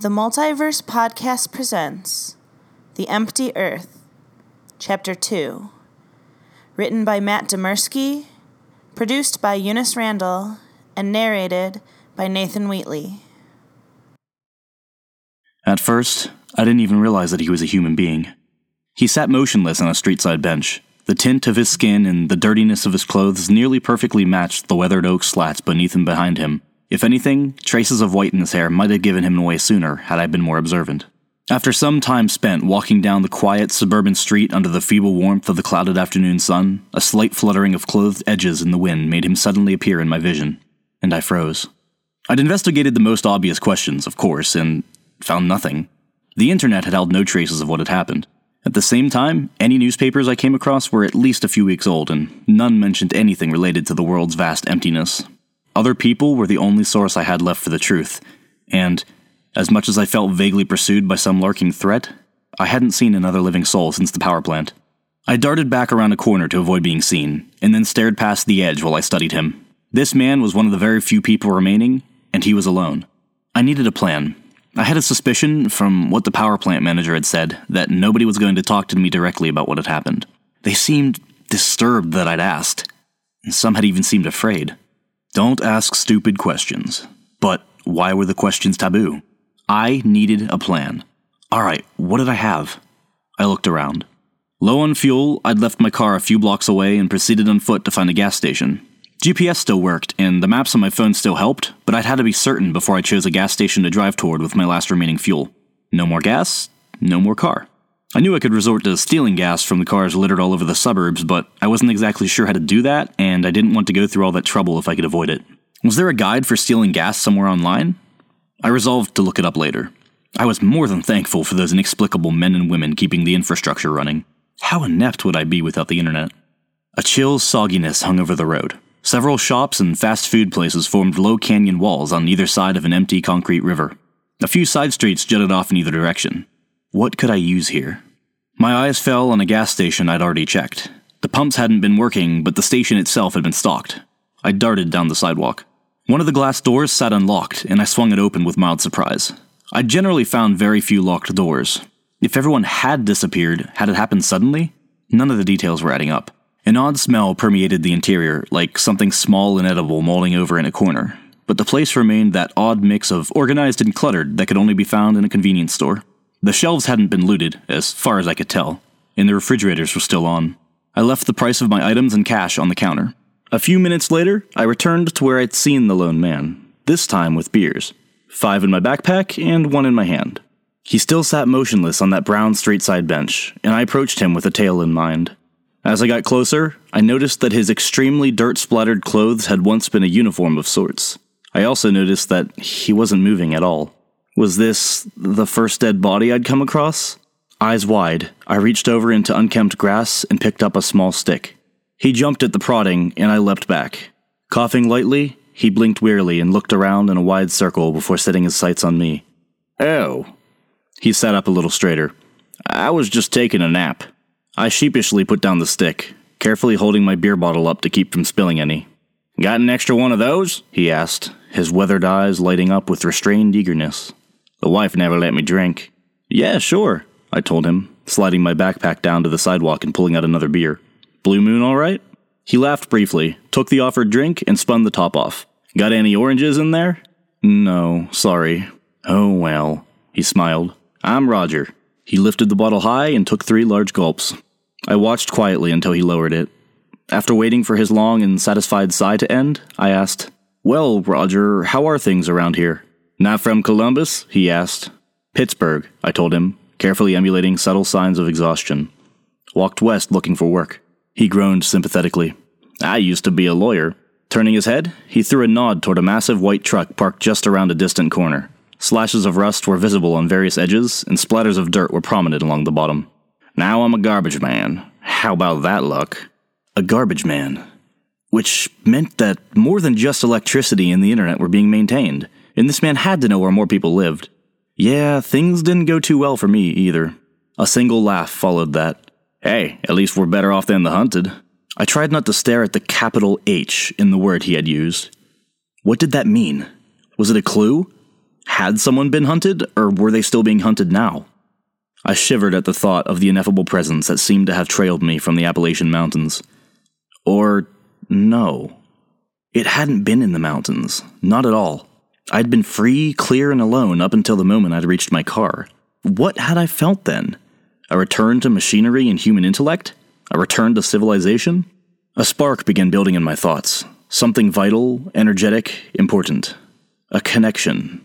The Multiverse Podcast presents The Empty Earth, Chapter 2, written by Matt Demerski, produced by Eunice Randall, and narrated by Nathan Wheatley. At first, I didn't even realize that he was a human being. He sat motionless on a street-side bench. The tint of his skin and the dirtiness of his clothes nearly perfectly matched the weathered oak slats beneath and behind him. If anything, traces of white in his hair might have given him away sooner had I been more observant. After some time spent walking down the quiet suburban street under the feeble warmth of the clouded afternoon sun, a slight fluttering of clothed edges in the wind made him suddenly appear in my vision, and I froze. I'd investigated the most obvious questions, of course, and found nothing. The internet had held no traces of what had happened. At the same time, any newspapers I came across were at least a few weeks old, and none mentioned anything related to the world's vast emptiness. Other people were the only source I had left for the truth, and, as much as I felt vaguely pursued by some lurking threat, I hadn't seen another living soul since the power plant. I darted back around a corner to avoid being seen, and then stared past the edge while I studied him. This man was one of the very few people remaining, and he was alone. I needed a plan. I had a suspicion, from what the power plant manager had said, that nobody was going to talk to me directly about what had happened. They seemed disturbed that I'd asked, and some had even seemed afraid. Don't ask stupid questions. But why were the questions taboo? I needed a plan. Alright, what did I have? I looked around. Low on fuel, I'd left my car a few blocks away and proceeded on foot to find a gas station. GPS still worked, and the maps on my phone still helped, but I'd had to be certain before I chose a gas station to drive toward with my last remaining fuel. No more gas, no more car. I knew I could resort to stealing gas from the cars littered all over the suburbs, but I wasn't exactly sure how to do that, and I didn't want to go through all that trouble if I could avoid it. Was there a guide for stealing gas somewhere online? I resolved to look it up later. I was more than thankful for those inexplicable men and women keeping the infrastructure running. How inept would I be without the internet? A chill sogginess hung over the road. Several shops and fast food places formed low canyon walls on either side of an empty concrete river. A few side streets jutted off in either direction. What could I use here? My eyes fell on a gas station I'd already checked. The pumps hadn't been working, but the station itself had been stocked. I darted down the sidewalk. One of the glass doors sat unlocked, and I swung it open with mild surprise. I generally found very few locked doors. If everyone had disappeared, had it happened suddenly? None of the details were adding up. An odd smell permeated the interior, like something small and edible molding over in a corner. But the place remained that odd mix of organized and cluttered that could only be found in a convenience store. The shelves hadn't been looted, as far as I could tell, and the refrigerators were still on. I left the price of my items and cash on the counter. A few minutes later, I returned to where I'd seen the lone man, this time with beers. 5 in my backpack and 1 in my hand. He still sat motionless on that brown street-side bench, and I approached him with a tale in mind. As I got closer, I noticed that his extremely dirt-splattered clothes had once been a uniform of sorts. I also noticed that he wasn't moving at all. Was this the first dead body I'd come across? Eyes wide, I reached over into unkempt grass and picked up a small stick. He jumped at the prodding, and I leapt back. Coughing lightly, he blinked wearily and looked around in a wide circle before setting his sights on me. Oh. He sat up a little straighter. I was just taking a nap. I sheepishly put down the stick, carefully holding my beer bottle up to keep from spilling any. Got an extra one of those? He asked, his weathered eyes lighting up with restrained eagerness. The wife never let me drink. Yeah, sure, I told him, sliding my backpack down to the sidewalk and pulling out another beer. Blue Moon, all right? He laughed briefly, took the offered drink, and spun the top off. Got any oranges in there? No, sorry. Oh, well, he smiled. I'm Roger. He lifted the bottle high and took 3 large gulps. I watched quietly until he lowered it. After waiting for his long and satisfied sigh to end, I asked, Well, Roger, how are things around here? Not from Columbus? He asked. Pittsburgh, I told him, carefully emulating subtle signs of exhaustion. Walked west looking for work. He groaned sympathetically. I used to be a lawyer. Turning his head, he threw a nod toward a massive white truck parked just around a distant corner. Slashes of rust were visible on various edges, and splatters of dirt were prominent along the bottom. Now I'm a garbage man. How about that luck? A garbage man. Which meant that more than just electricity and the internet were being maintained. And this man had to know where more people lived. Yeah, things didn't go too well for me, either. A single laugh followed that. Hey, at least we're better off than the hunted. I tried not to stare at the capital H in the word he had used. What did that mean? Was it a clue? Had someone been hunted, or were they still being hunted now? I shivered at the thought of the ineffable presence that seemed to have trailed me from the Appalachian Mountains. Or no. It hadn't been in the mountains. Not at all. I'd been free, clear, and alone up until the moment I'd reached my car. What had I felt then? A return to machinery and human intellect? A return to civilization? A spark began building in my thoughts. Something vital, energetic, important. A connection.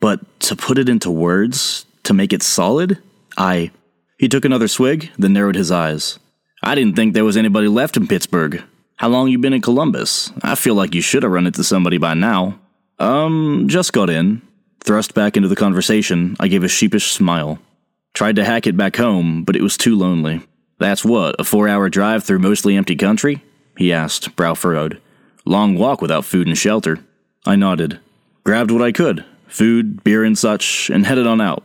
But to put it into words, to make it solid? He took another swig, then narrowed his eyes. I didn't think there was anybody left in Pittsburgh. How long you been in Columbus? I feel like you should have run into somebody by now. Just got in. Thrust back into the conversation, I gave a sheepish smile. Tried to hack it back home, but it was too lonely. That's what, a 4-hour drive through mostly empty country? He asked, brow furrowed. Long walk without food and shelter. I nodded. Grabbed what I could, food, beer and such, and headed on out.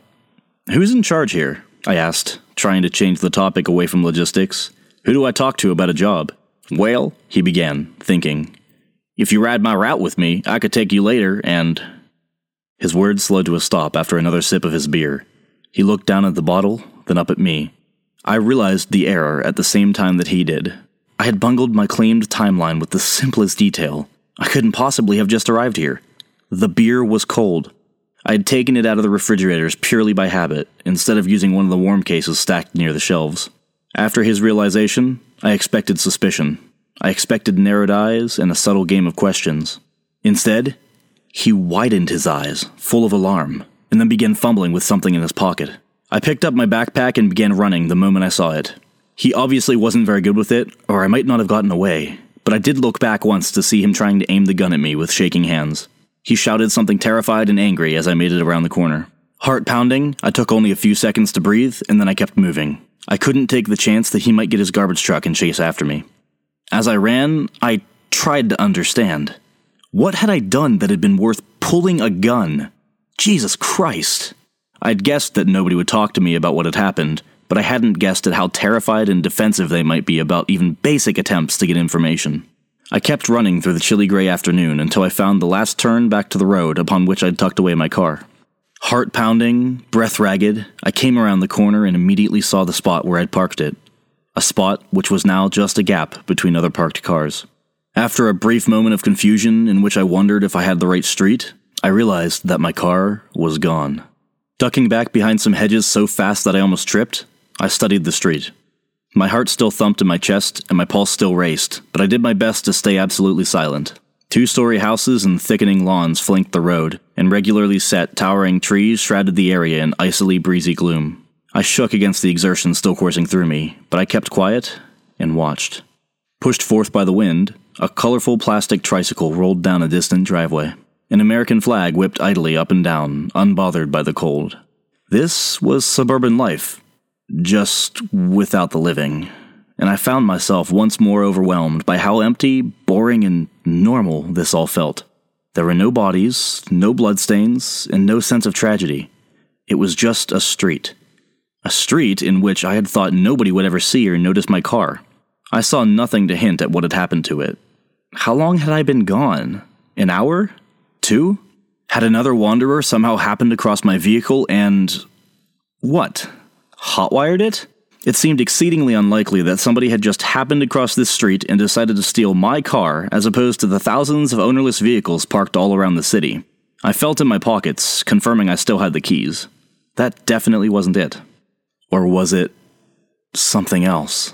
Who's in charge here? I asked, trying to change the topic away from logistics. Who do I talk to about a job? Well, he began, thinking. If you ride my route with me, I could take you later, and... His words slowed to a stop after another sip of his beer. He looked down at the bottle, then up at me. I realized the error at the same time that he did. I had bungled my claimed timeline with the simplest detail. I couldn't possibly have just arrived here. The beer was cold. I had taken it out of the refrigerators purely by habit, instead of using one of the warm cases stacked near the shelves. After his realization, I expected suspicion. I expected narrowed eyes and a subtle game of questions. Instead, he widened his eyes, full of alarm, and then began fumbling with something in his pocket. I picked up my backpack and began running the moment I saw it. He obviously wasn't very good with it, or I might not have gotten away, but I did look back once to see him trying to aim the gun at me with shaking hands. He shouted something terrified and angry as I made it around the corner. Heart pounding, I took only a few seconds to breathe, and then I kept moving. I couldn't take the chance that he might get his garbage truck and chase after me. As I ran, I tried to understand. What had I done that had been worth pulling a gun? Jesus Christ! I'd guessed that nobody would talk to me about what had happened, but I hadn't guessed at how terrified and defensive they might be about even basic attempts to get information. I kept running through the chilly gray afternoon until I found the last turn back to the road upon which I'd tucked away my car. Heart pounding, breath ragged, I came around the corner and immediately saw the spot where I'd parked it. A spot which was now just a gap between other parked cars. After a brief moment of confusion in which I wondered if I had the right street, I realized that my car was gone. Ducking back behind some hedges so fast that I almost tripped, I studied the street. My heart still thumped in my chest and my pulse still raced, but I did my best to stay absolutely silent. 2-story houses and thickening lawns flanked the road, and regularly set, towering trees shrouded the area in icily breezy gloom. I shook against the exertion still coursing through me, but I kept quiet and watched. Pushed forth by the wind, a colorful plastic tricycle rolled down a distant driveway. An American flag whipped idly up and down, unbothered by the cold. This was suburban life, just without the living. And I found myself once more overwhelmed by how empty, boring, and normal this all felt. There were no bodies, no bloodstains, and no sense of tragedy. It was just a street. A street in which I had thought nobody would ever see or notice my car. I saw nothing to hint at what had happened to it. How long had I been gone? An hour? 2? Had another wanderer somehow happened across my vehicle and... what? Hotwired it? It seemed exceedingly unlikely that somebody had just happened across this street and decided to steal my car, as opposed to the thousands of ownerless vehicles parked all around the city. I felt in my pockets, confirming I still had the keys. That definitely wasn't it. Or was it... something else?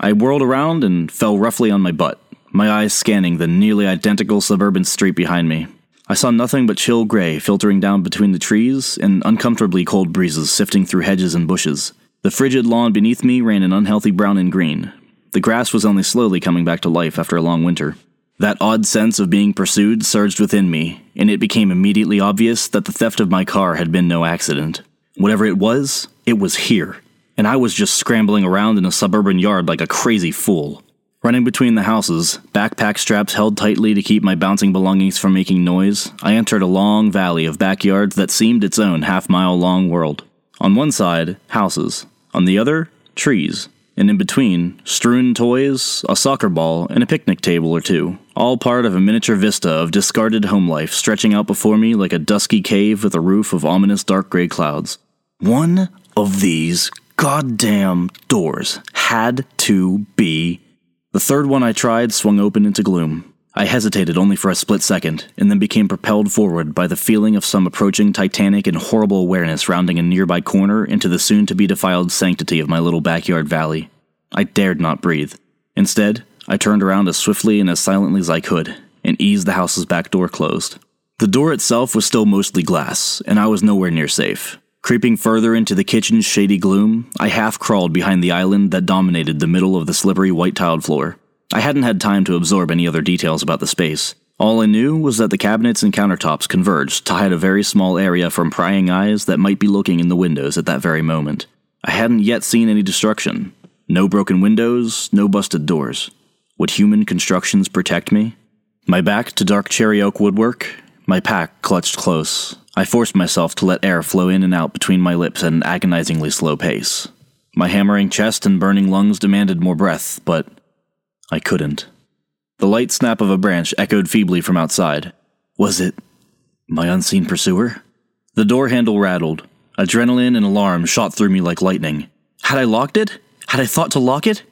I whirled around and fell roughly on my butt, my eyes scanning the nearly identical suburban street behind me. I saw nothing but chill gray filtering down between the trees and uncomfortably cold breezes sifting through hedges and bushes. The frigid lawn beneath me ran an unhealthy brown and green. The grass was only slowly coming back to life after a long winter. That odd sense of being pursued surged within me, and it became immediately obvious that the theft of my car had been no accident. Whatever it was here, and I was just scrambling around in a suburban yard like a crazy fool. Running between the houses, backpack straps held tightly to keep my bouncing belongings from making noise, I entered a long valley of backyards that seemed its own half-mile-long world. On one side, houses. On the other, trees. and in between, strewn toys, a soccer ball, and a picnic table or two, all part of a miniature vista of discarded home life stretching out before me like a dusky cave with a roof of ominous dark gray clouds. One of these goddamn doors had to be. The third one I tried swung open into gloom. I hesitated only for a split second, and then became propelled forward by the feeling of some approaching titanic and horrible awareness rounding a nearby corner into the soon-to-be-defiled sanctity of my little backyard valley. I dared not breathe. Instead, I turned around as swiftly and as silently as I could, and eased the house's back door closed. The door itself was still mostly glass, and I was nowhere near safe. Creeping further into the kitchen's shady gloom, I half-crawled behind the island that dominated the middle of the slippery white-tiled floor. I hadn't had time to absorb any other details about the space. All I knew was that the cabinets and countertops converged to hide a very small area from prying eyes that might be looking in the windows at that very moment. I hadn't yet seen any destruction. No broken windows, no busted doors. Would human constructions protect me? My back to dark cherry oak woodwork, my pack clutched close. I forced myself to let air flow in and out between my lips at an agonizingly slow pace. My hammering chest and burning lungs demanded more breath, but I couldn't. The light snap of a branch echoed feebly from outside. Was it my unseen pursuer? The door handle rattled. Adrenaline and alarm shot through me like lightning. Had I locked it? Had I thought to lock it?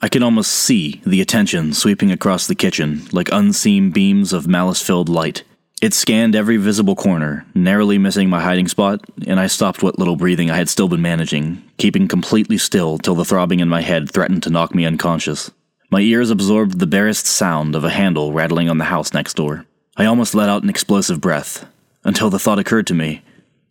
I could almost see the attention sweeping across the kitchen like unseen beams of malice-filled light. It scanned every visible corner, narrowly missing my hiding spot, and I stopped what little breathing I had still been managing, keeping completely still till the throbbing in my head threatened to knock me unconscious. My ears absorbed the barest sound of a handle rattling on the house next door. I almost let out an explosive breath, until the thought occurred to me.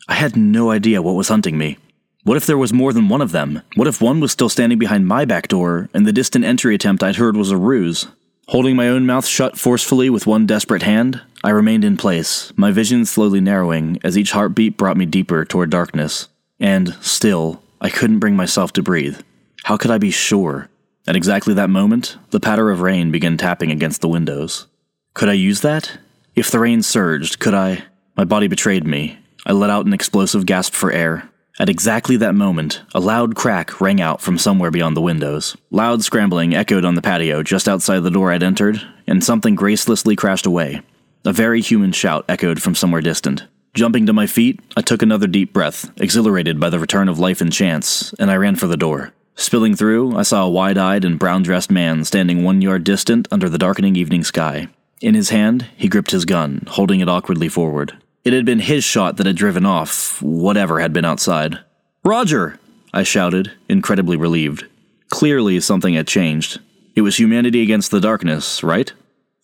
I had no idea what was hunting me. What if there was more than one of them? What if one was still standing behind my back door, and the distant entry attempt I'd heard was a ruse? Holding my own mouth shut forcefully with one desperate hand, I remained in place, my vision slowly narrowing as each heartbeat brought me deeper toward darkness. And, still, I couldn't bring myself to breathe. How could I be sure? At exactly that moment, the patter of rain began tapping against the windows. Could I use that? If the rain surged, could I? My body betrayed me. I let out an explosive gasp for air. At exactly that moment, a loud crack rang out from somewhere beyond the windows. Loud scrambling echoed on the patio just outside the door I'd entered, and something gracelessly crashed away. A very human shout echoed from somewhere distant. Jumping to my feet, I took another deep breath, exhilarated by the return of life and chance, and I ran for the door. Spilling through, I saw a wide-eyed and brown-dressed man standing 1 yard distant under the darkening evening sky. In his hand, he gripped his gun, holding it awkwardly forward. It had been his shot that had driven off whatever had been outside. "Roger!" I shouted, incredibly relieved. Clearly something had changed. It was humanity against the darkness, right?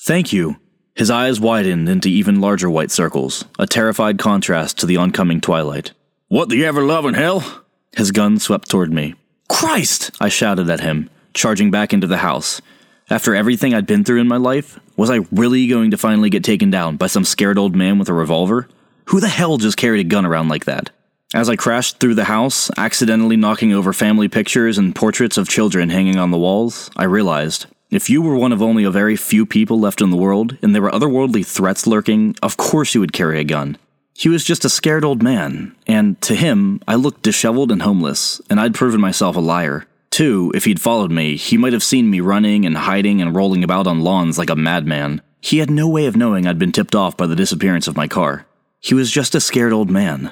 "Thank you." His eyes widened into even larger white circles, a terrified contrast to the oncoming twilight. "What the ever-loving hell?" His gun swept toward me. "Christ!" I shouted at him, charging back into the house. After everything I'd been through in my life, was I really going to finally get taken down by some scared old man with a revolver? Who the hell just carried a gun around like that? As I crashed through the house, accidentally knocking over family pictures and portraits of children hanging on the walls, I realized, if you were one of only a very few people left in the world, and there were otherworldly threats lurking, of course you would carry a gun. He was just a scared old man, and to him, I looked disheveled and homeless, and I'd proven myself a liar. Too, if he'd followed me, he might have seen me running and hiding and rolling about on lawns like a madman. He had no way of knowing I'd been tipped off by the disappearance of my car. He was just a scared old man.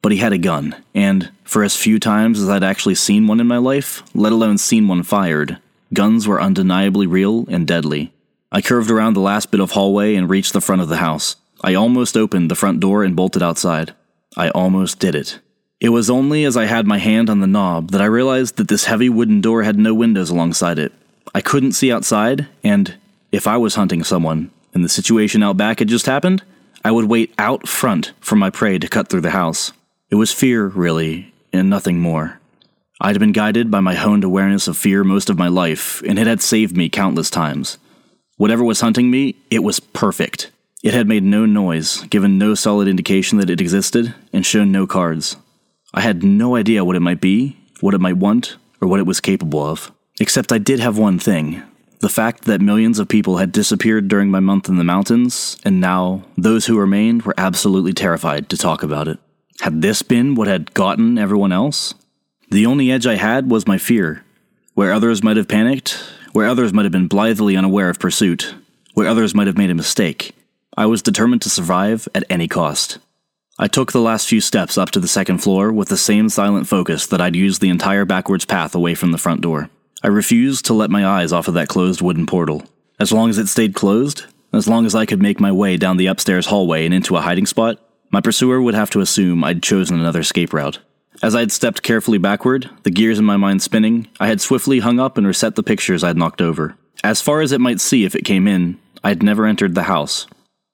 But he had a gun, and, for as few times as I'd actually seen one in my life, let alone seen one fired, guns were undeniably real and deadly. I curved around the last bit of hallway and reached the front of the house. I almost opened the front door and bolted outside. I almost did it. It was only as I had my hand on the knob that I realized that this heavy wooden door had no windows alongside it. I couldn't see outside, and if I was hunting someone, and the situation out back had just happened, I would wait out front for my prey to cut through the house. It was fear, really, and nothing more. I'd been guided by my honed awareness of fear most of my life, and it had saved me countless times. Whatever was hunting me, it was perfect. It had made no noise, given no solid indication that it existed, and shown no cards. I had no idea what it might be, what it might want, or what it was capable of. Except I did have one thing. The fact that millions of people had disappeared during my month in the mountains, and now those who remained were absolutely terrified to talk about it. Had this been what had gotten everyone else? The only edge I had was my fear. Where others might have panicked, where others might have been blithely unaware of pursuit, where others might have made a mistake, I was determined to survive at any cost. I took the last few steps up to the second floor with the same silent focus that I'd used the entire backwards path away from the front door. I refused to let my eyes off of that closed wooden portal. As long as it stayed closed, as long as I could make my way down the upstairs hallway and into a hiding spot, my pursuer would have to assume I'd chosen another escape route. As I had stepped carefully backward, the gears in my mind spinning, I had swiftly hung up and reset the pictures I'd knocked over. As far as it might see if it came in, I'd never entered the house.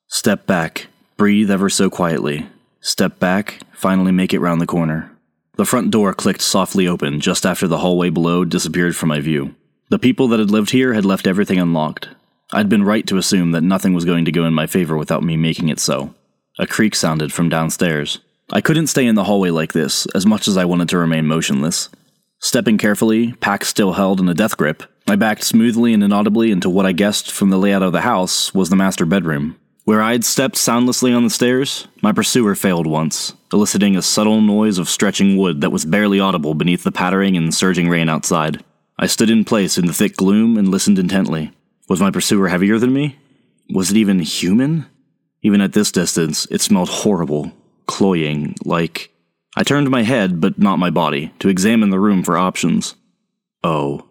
Step back, breathe ever so quietly. Step back, finally make it round the corner. The front door clicked softly open just after the hallway below disappeared from my view. The people that had lived here had left everything unlocked. I'd been right to assume that nothing was going to go in my favor without me making it so. A creak sounded from downstairs. I couldn't stay in the hallway like this, as much as I wanted to remain motionless. Stepping carefully, pack still held in a death grip, I backed smoothly and inaudibly into what I guessed from the layout of the house was the master bedroom. Where I'd stepped soundlessly on the stairs, my pursuer failed once, eliciting a subtle noise of stretching wood that was barely audible beneath the pattering and surging rain outside. I stood in place in the thick gloom and listened intently. Was my pursuer heavier than me? Was it even human? Even at this distance, it smelled horrible. Cloying, like... I turned my head, but not my body, to examine the room for options. Oh.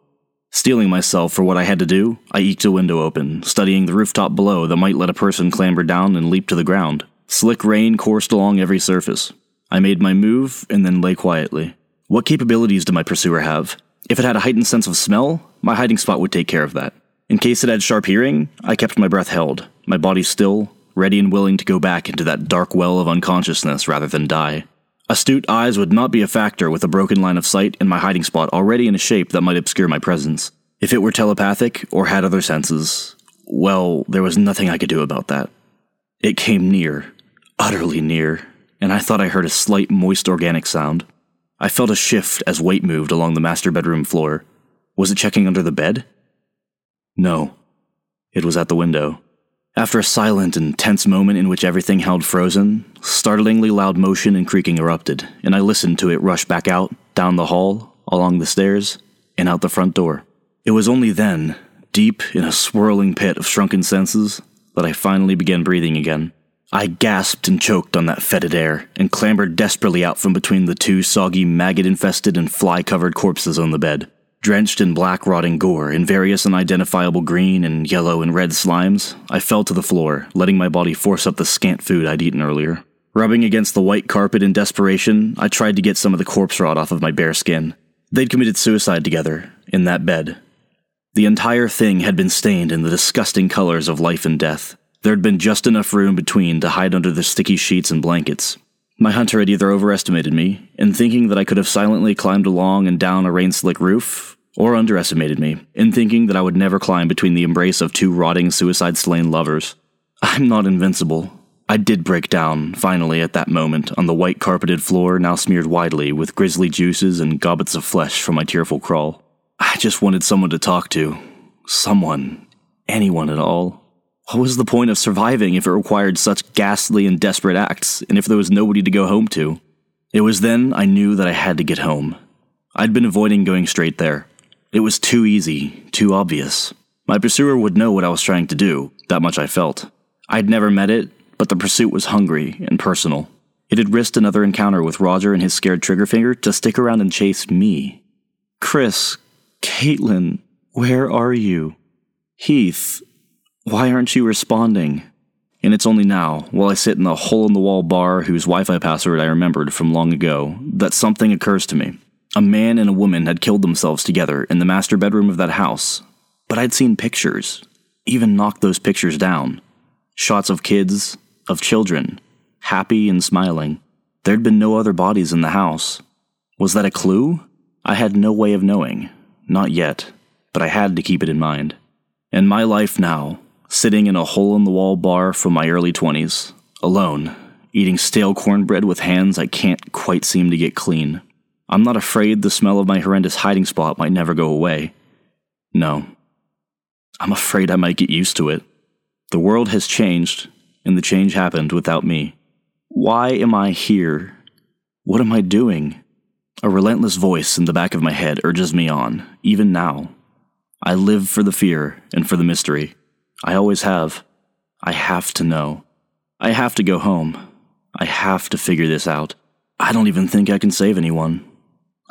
Steeling myself for what I had to do, I eked a window open, studying the rooftop below that might let a person clamber down and leap to the ground. Slick rain coursed along every surface. I made my move, and then lay quietly. What capabilities did my pursuer have? If it had a heightened sense of smell, my hiding spot would take care of that. In case it had sharp hearing, I kept my breath held, my body still, ready and willing to go back into that dark well of unconsciousness rather than die. Astute eyes would not be a factor with a broken line of sight and my hiding spot already in a shape that might obscure my presence. If it were telepathic or had other senses, well, there was nothing I could do about that. It came near, utterly near, and I thought I heard a slight moist organic sound. I felt a shift as weight moved along the master bedroom floor. Was it checking under the bed? No. It was at the window. After a silent and tense moment in which everything held frozen, startlingly loud motion and creaking erupted, and I listened to it rush back out, down the hall, along the stairs, and out the front door. It was only then, deep in a swirling pit of shrunken senses, that I finally began breathing again. I gasped and choked on that fetid air, and clambered desperately out from between the two soggy, maggot-infested and fly-covered corpses on the bed. Drenched in black rotting gore and various unidentifiable green and yellow and red slimes, I fell to the floor, letting my body force up the scant food I'd eaten earlier. Rubbing against the white carpet in desperation, I tried to get some of the corpse rot off of my bare skin. They'd committed suicide together, in that bed. The entire thing had been stained in the disgusting colors of life and death. There'd been just enough room between to hide under the sticky sheets and blankets. My hunter had either overestimated me, in thinking that I could have silently climbed along and down a rain-slick roof, or underestimated me, in thinking that I would never climb between the embrace of two rotting, suicide-slain lovers. I'm not invincible. I did break down, finally, at that moment, on the white-carpeted floor now smeared widely with grisly juices and gobbets of flesh from my tearful crawl. I just wanted someone to talk to. Someone. Anyone at all. What was the point of surviving if it required such ghastly and desperate acts, and if there was nobody to go home to? It was then I knew that I had to get home. I'd been avoiding going straight there. It was too easy, too obvious. My pursuer would know what I was trying to do, that much I felt. I'd never met it, but the pursuit was hungry and personal. It had risked another encounter with Roger and his scared triggerfinger to stick around and chase me. Chris, Caitlin, where are you? Heath... why aren't you responding? And it's only now, while I sit in the hole-in-the-wall bar whose Wi-Fi password I remembered from long ago, that something occurs to me. A man and a woman had killed themselves together in the master bedroom of that house. But I'd seen pictures. Even knocked those pictures down. Shots of kids, of children, happy and smiling. There'd been no other bodies in the house. Was that a clue? I had no way of knowing. Not yet. But I had to keep it in mind. And my life now... sitting in a hole-in-the-wall bar from my early 20s, alone, eating stale cornbread with hands I can't quite seem to get clean. I'm not afraid the smell of my horrendous hiding spot might never go away. No. I'm afraid I might get used to it. The world has changed, and the change happened without me. Why am I here? What am I doing? A relentless voice in the back of my head urges me on, even now. I live for the fear and for the mystery. I always have. I have to know. I have to go home. I have to figure this out. I don't even think I can save anyone.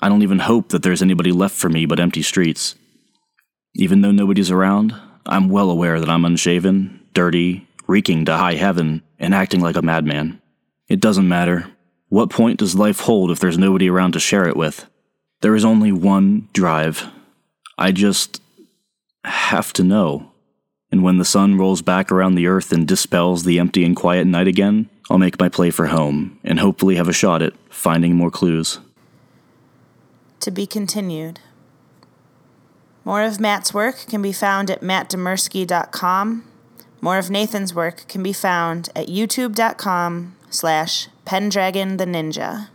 I don't even hope that there's anybody left for me but empty streets. Even though nobody's around, I'm well aware that I'm unshaven, dirty, reeking to high heaven, and acting like a madman. It doesn't matter. What point does life hold if there's nobody around to share it with? There is only one drive. I just have to know. And when the sun rolls back around the earth and dispels the empty and quiet night again, I'll make my play for home and hopefully have a shot at finding more clues. To be continued. More of Matt's work can be found at mattdemerski.com. More of Nathan's work can be found at youtube.com/pendragontheninja.